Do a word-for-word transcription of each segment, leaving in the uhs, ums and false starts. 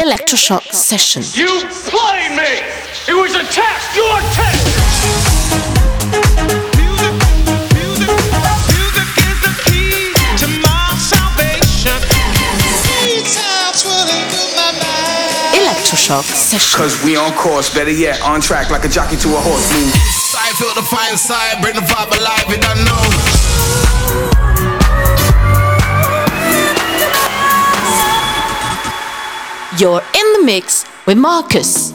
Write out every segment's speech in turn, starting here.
Electroshock Session. You played me! It was a test! Your test! Electroshock Session. Cause we on course, better yet, on track like a jockey to a horse. Move. I feel the fire inside, bring the vibe alive, and I know you're in the mix with Marcus.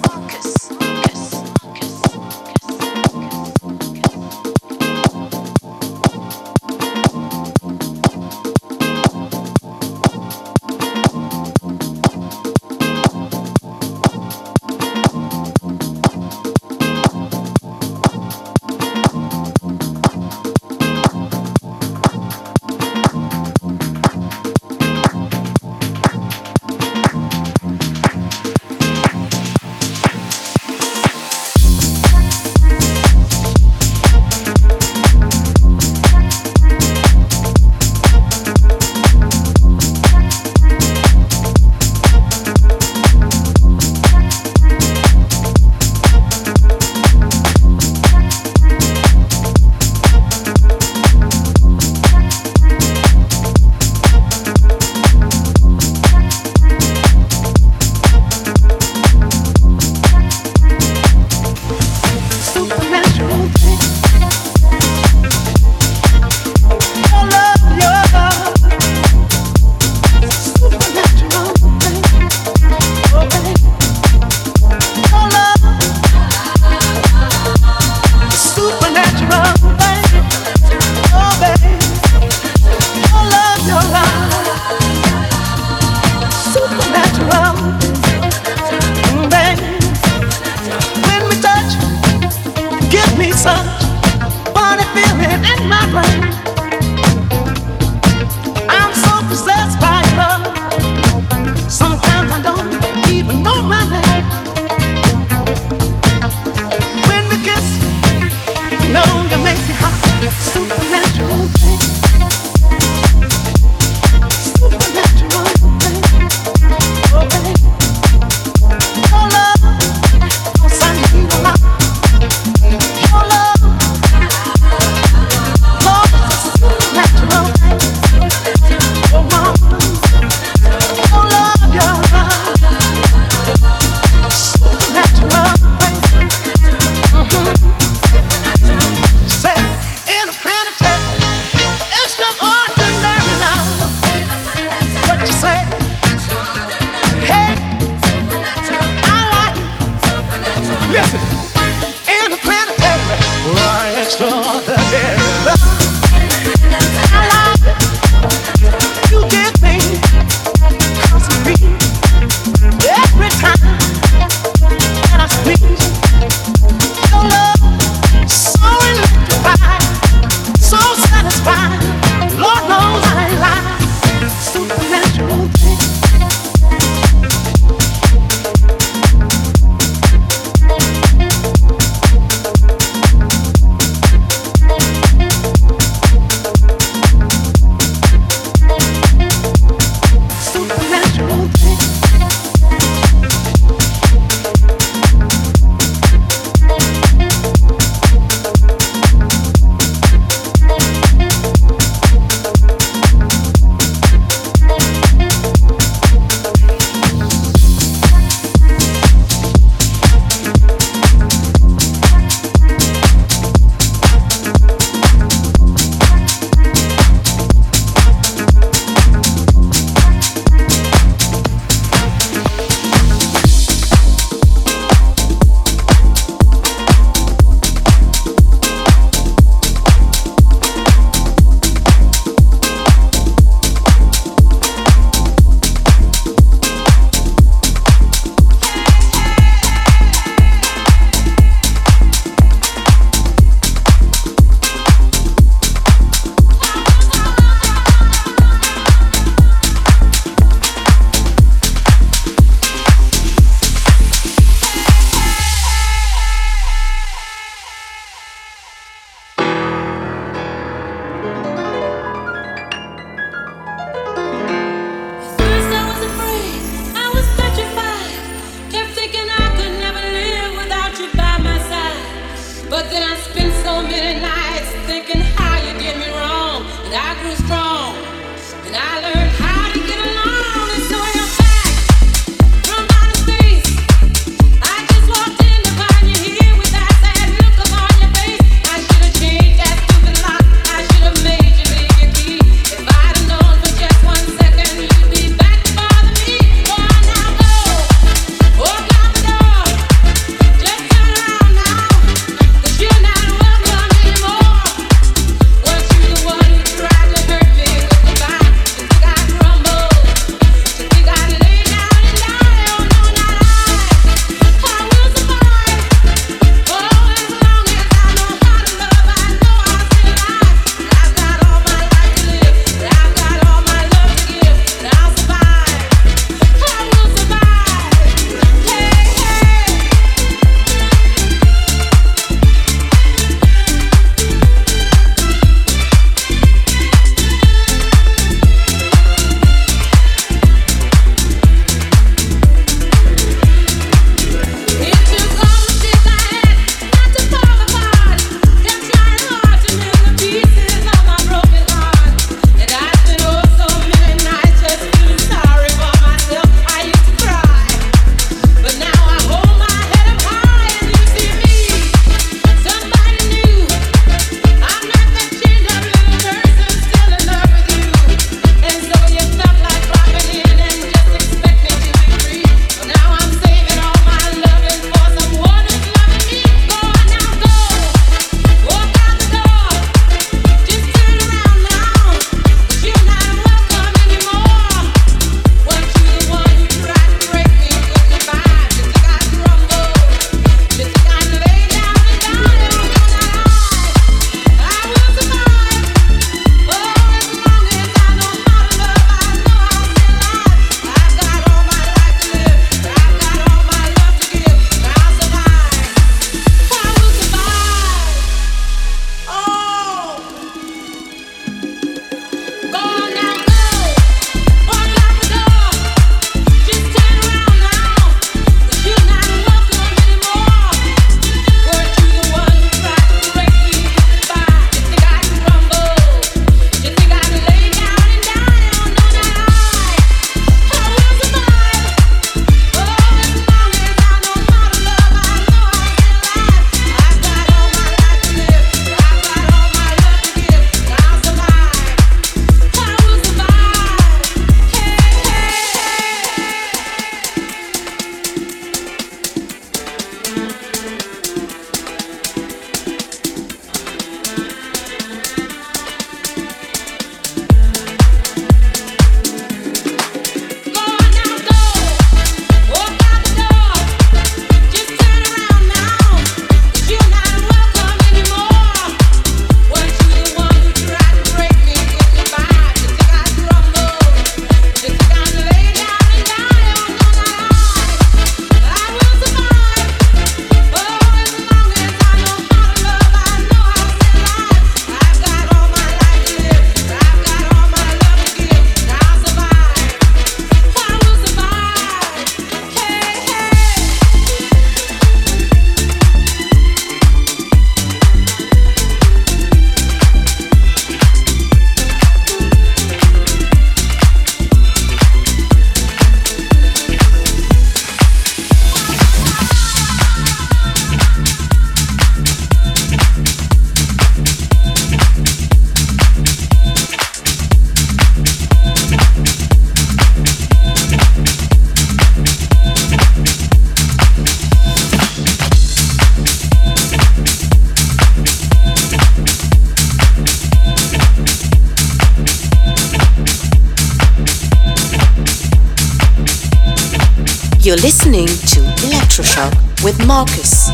You're listening to Electroshock with Marcus.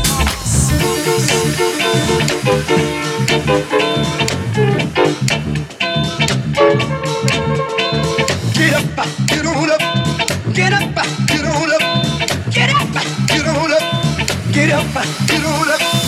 Get up, get on up. Get up, get on up. Get up, get on up. Get up, get on up. Get on up,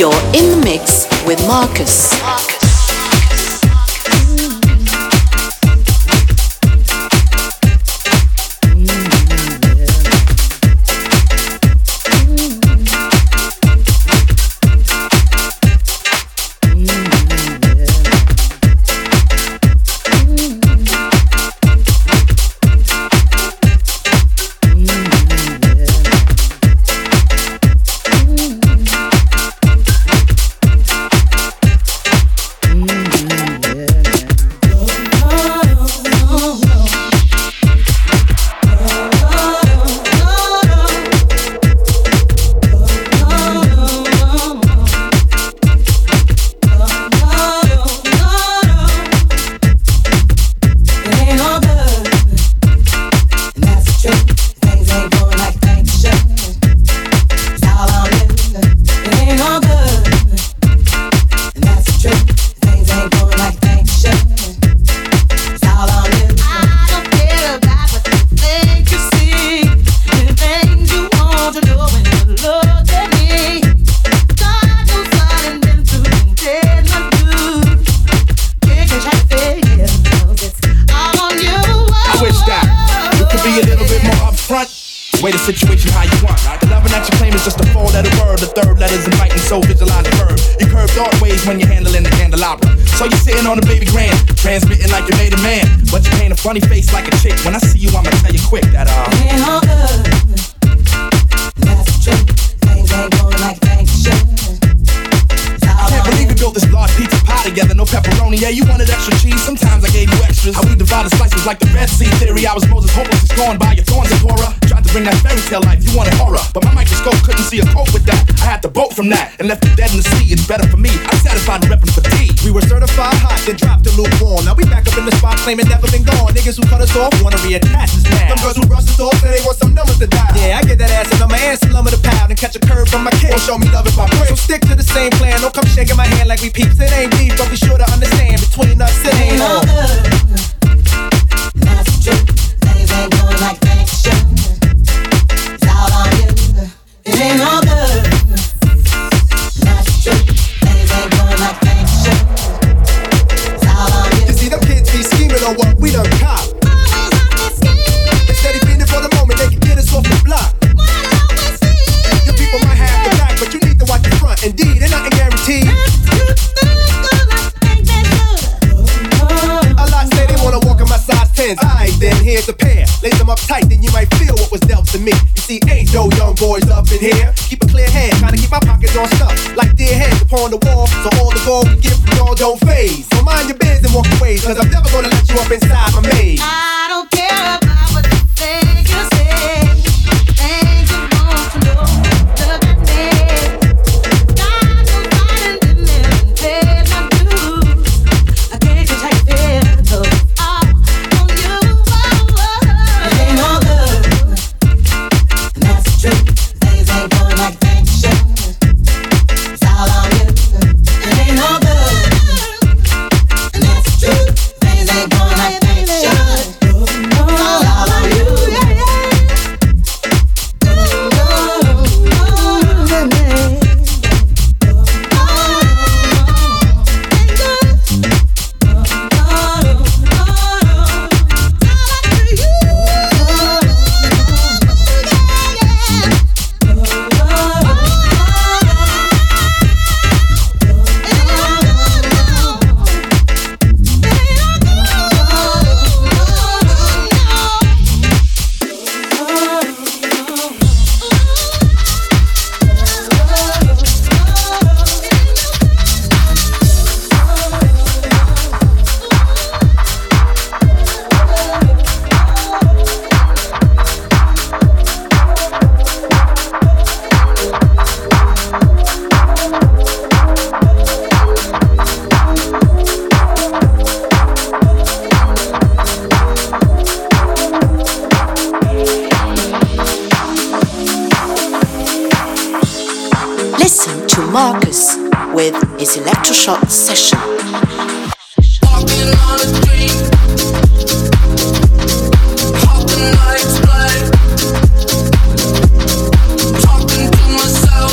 You're in the mix with Marcus. Marcus. Funny face like a chick. When I see you, I'ma tell you quick that uh ain't all good. That's the trick. Things ain't going like things should. I can't believe we built this large pizza pie together. No pepperoni, yeah, you wanted extra cheese. Sometimes I gave you extras. How we divided slices like the Red Sea Theory. I was Moses, hopeless, torn by your thorns and horror. Tried to bring that fairy tale life, you wanted horror. But my microscope couldn't see a cope with that. I had to bolt from that and left you dead in the sea. It's better for me. I'm satisfied repping for D. We were certified hot, then dropped the lukewarm. Now we back up in the spot, claiming never been gone. Niggas who cut us off wanna reattach us now. Some girls who brush us off say they want some numbers to die. Yeah, I get that ass and I'm a ass slum of the pound and catch a curve from my kid. Don't show me love if I pray. So stick to the same plan. Don't come shaking my hand like we peeps. It ain't deep, but we sure to understand between us it ain't all. That's the truth. Things ain't going like things should. It's all on you. It ain't all good. That's the truth. Things ain't going like things should. It's all on you. You see them kids be scheming on what we done cop. Always on the scheme. Instead of being for the moment, they can get us off the block. What I always see. Your people might have the back, but you need to watch the front. Indeed, and nothing guaranteed. Alright then, here's a pair. Lace them up tight, then you might feel what was dealt to me. You see, ain't no young boys up in here. Keep a clear head, trying to keep my pockets on stuff. Like dear heads upon the wall, so all the gold we get from y'all don't phase. So mind your biz and walk away, cause I'm never gonna let you up inside my maze. I don't care about what you think you say. Things you want to know, look at me. God, I'm fighting them and they're not true. I can't just like them, though. With his Electroshock Session. Talking to myself.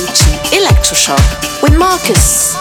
listening to Electroshock with Marcus.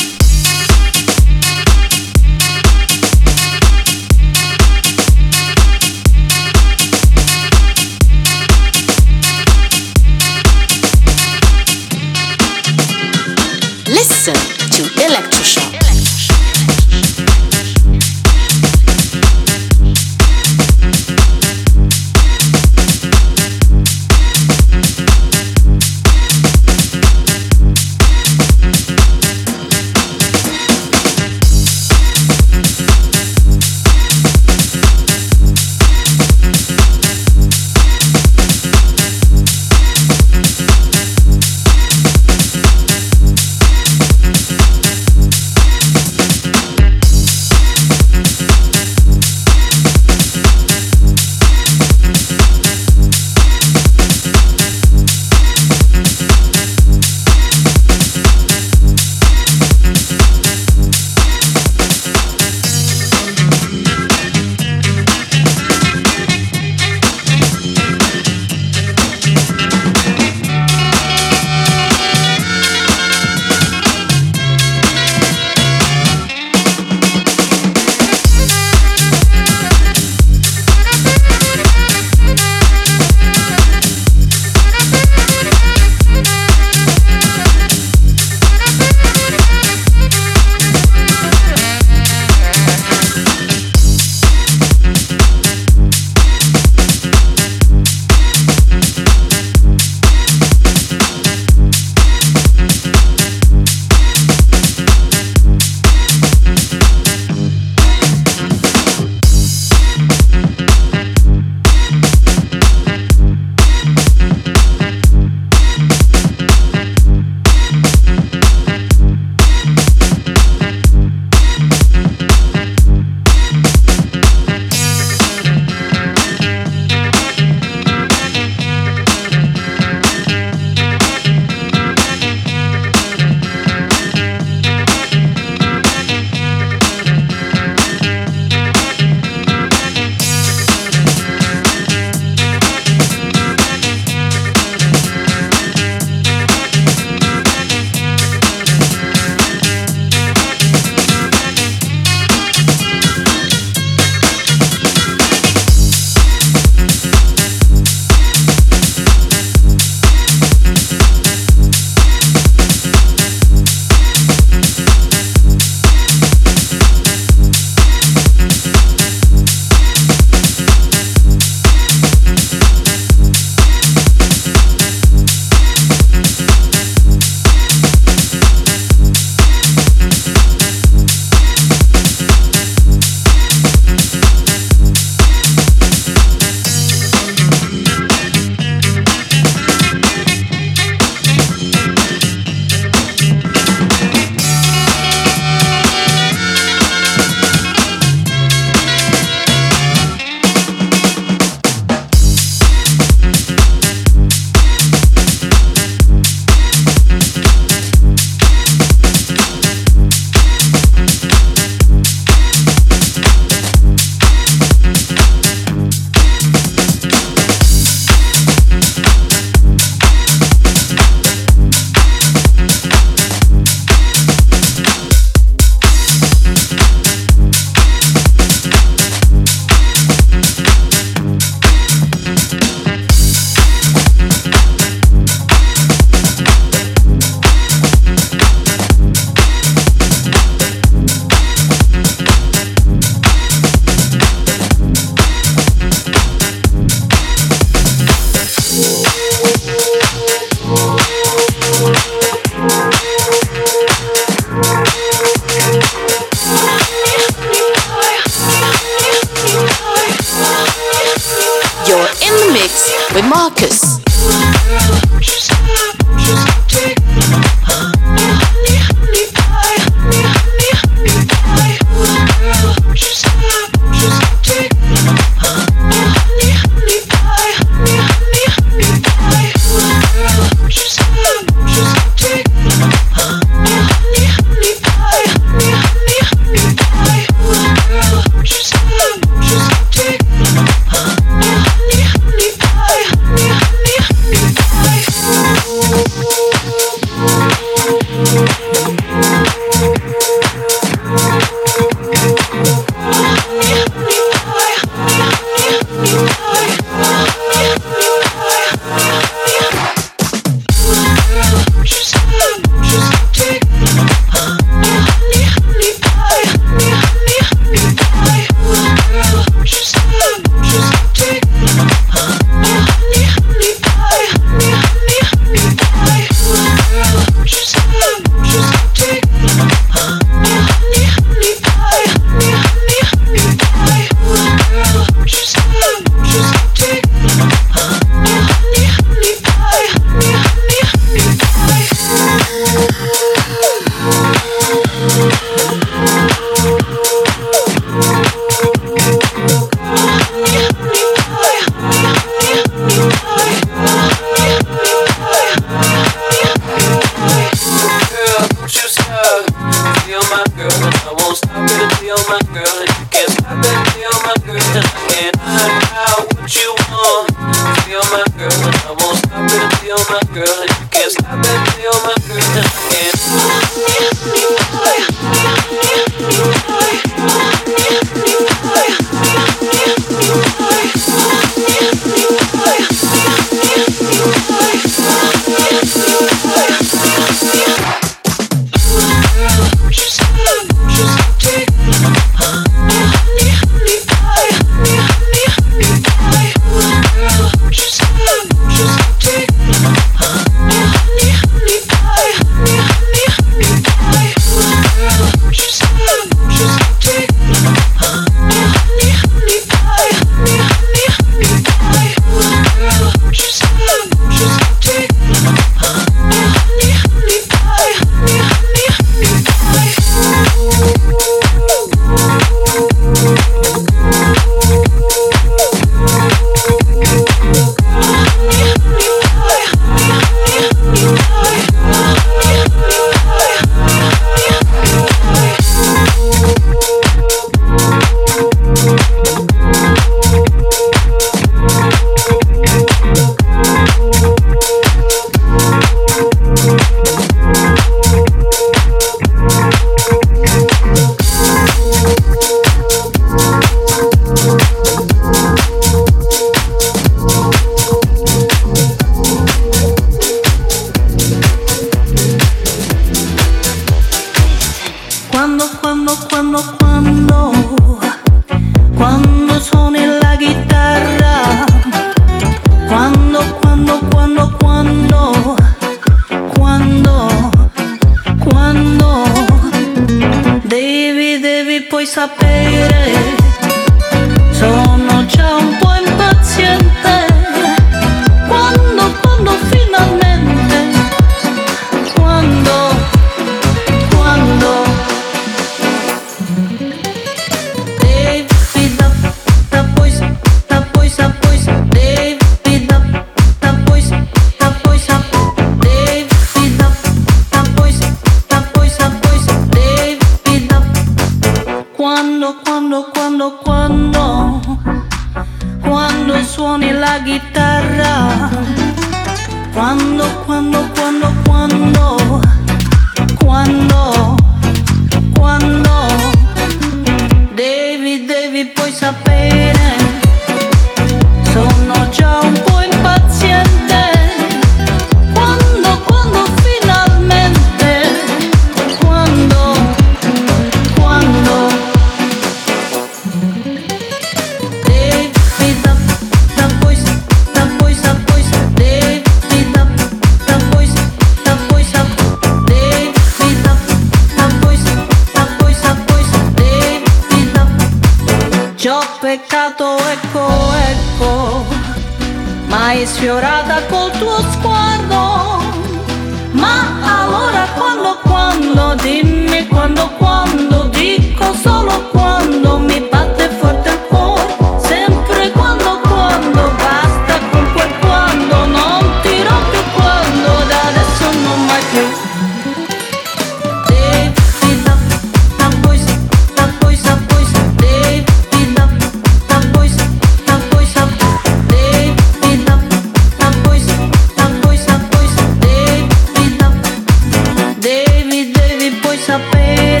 sapere,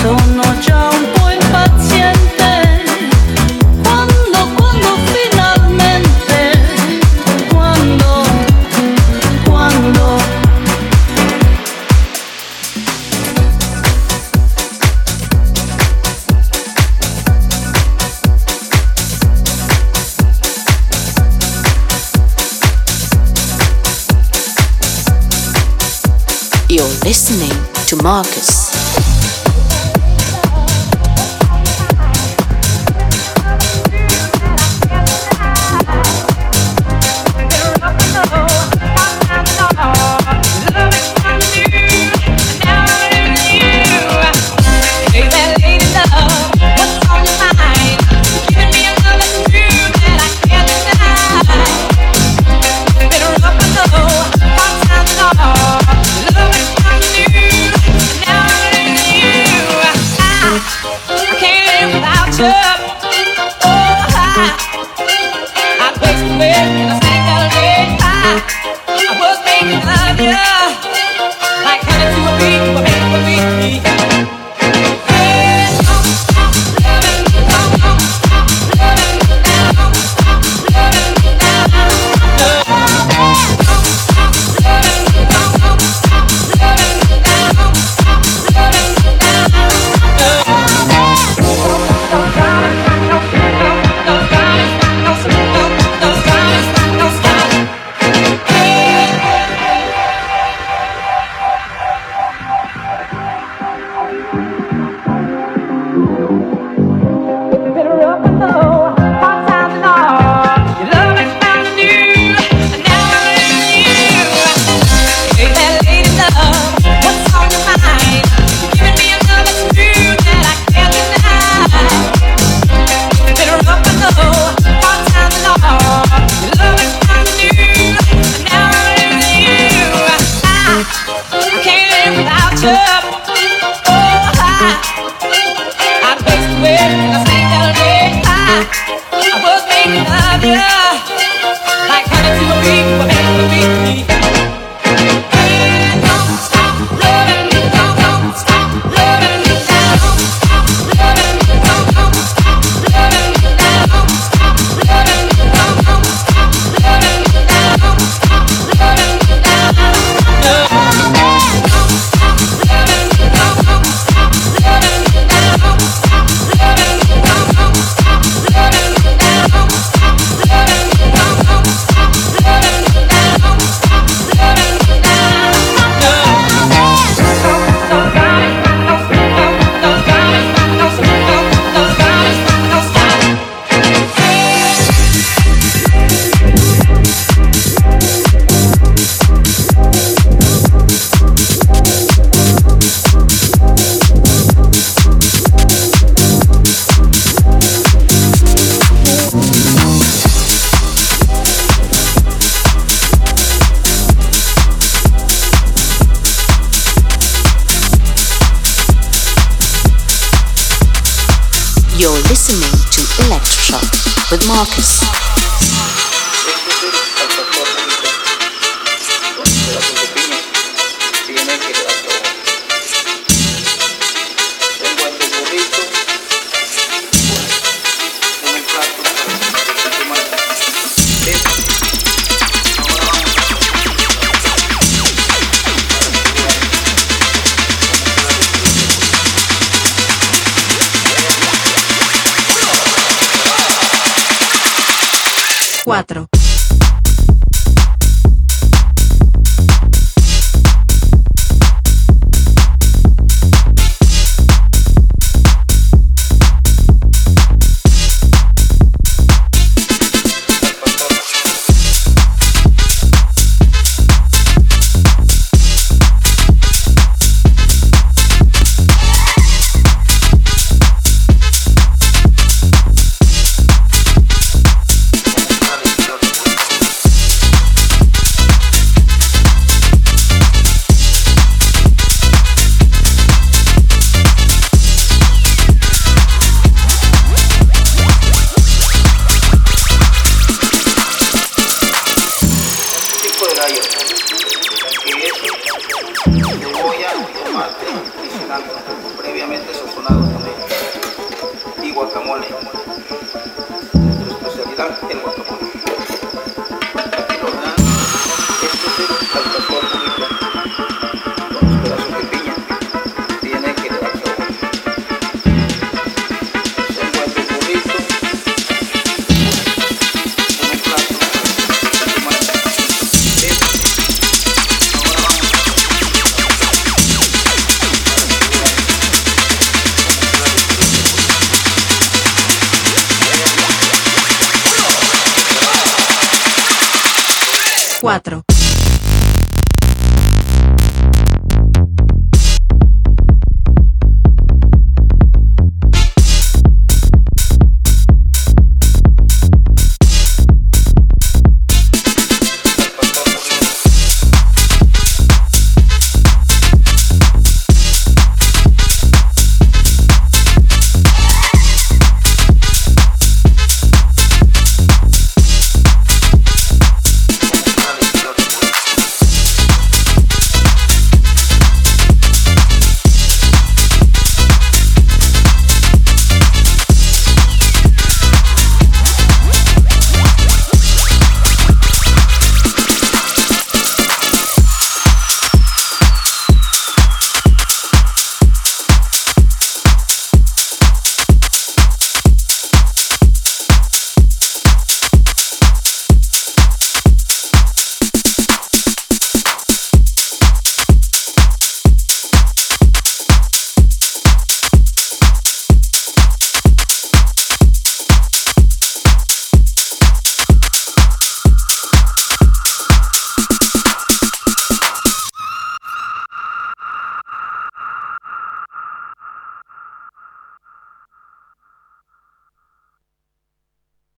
sono già un po' impaziente, quando, quando finalmente, quando, quando. You're listening to Marcus. You're listening to Electroshock with Marcus. Cuatro. tomate, cilantro previamente sazonado también, y guacamole. Nuestra especialidad, el guacamole. Aquí lo dan, este es el alcacor rico, con los pedazos de piña. Tiene que dar sabor. Se envuelve el burrito, un plato de tomate. Cuatro.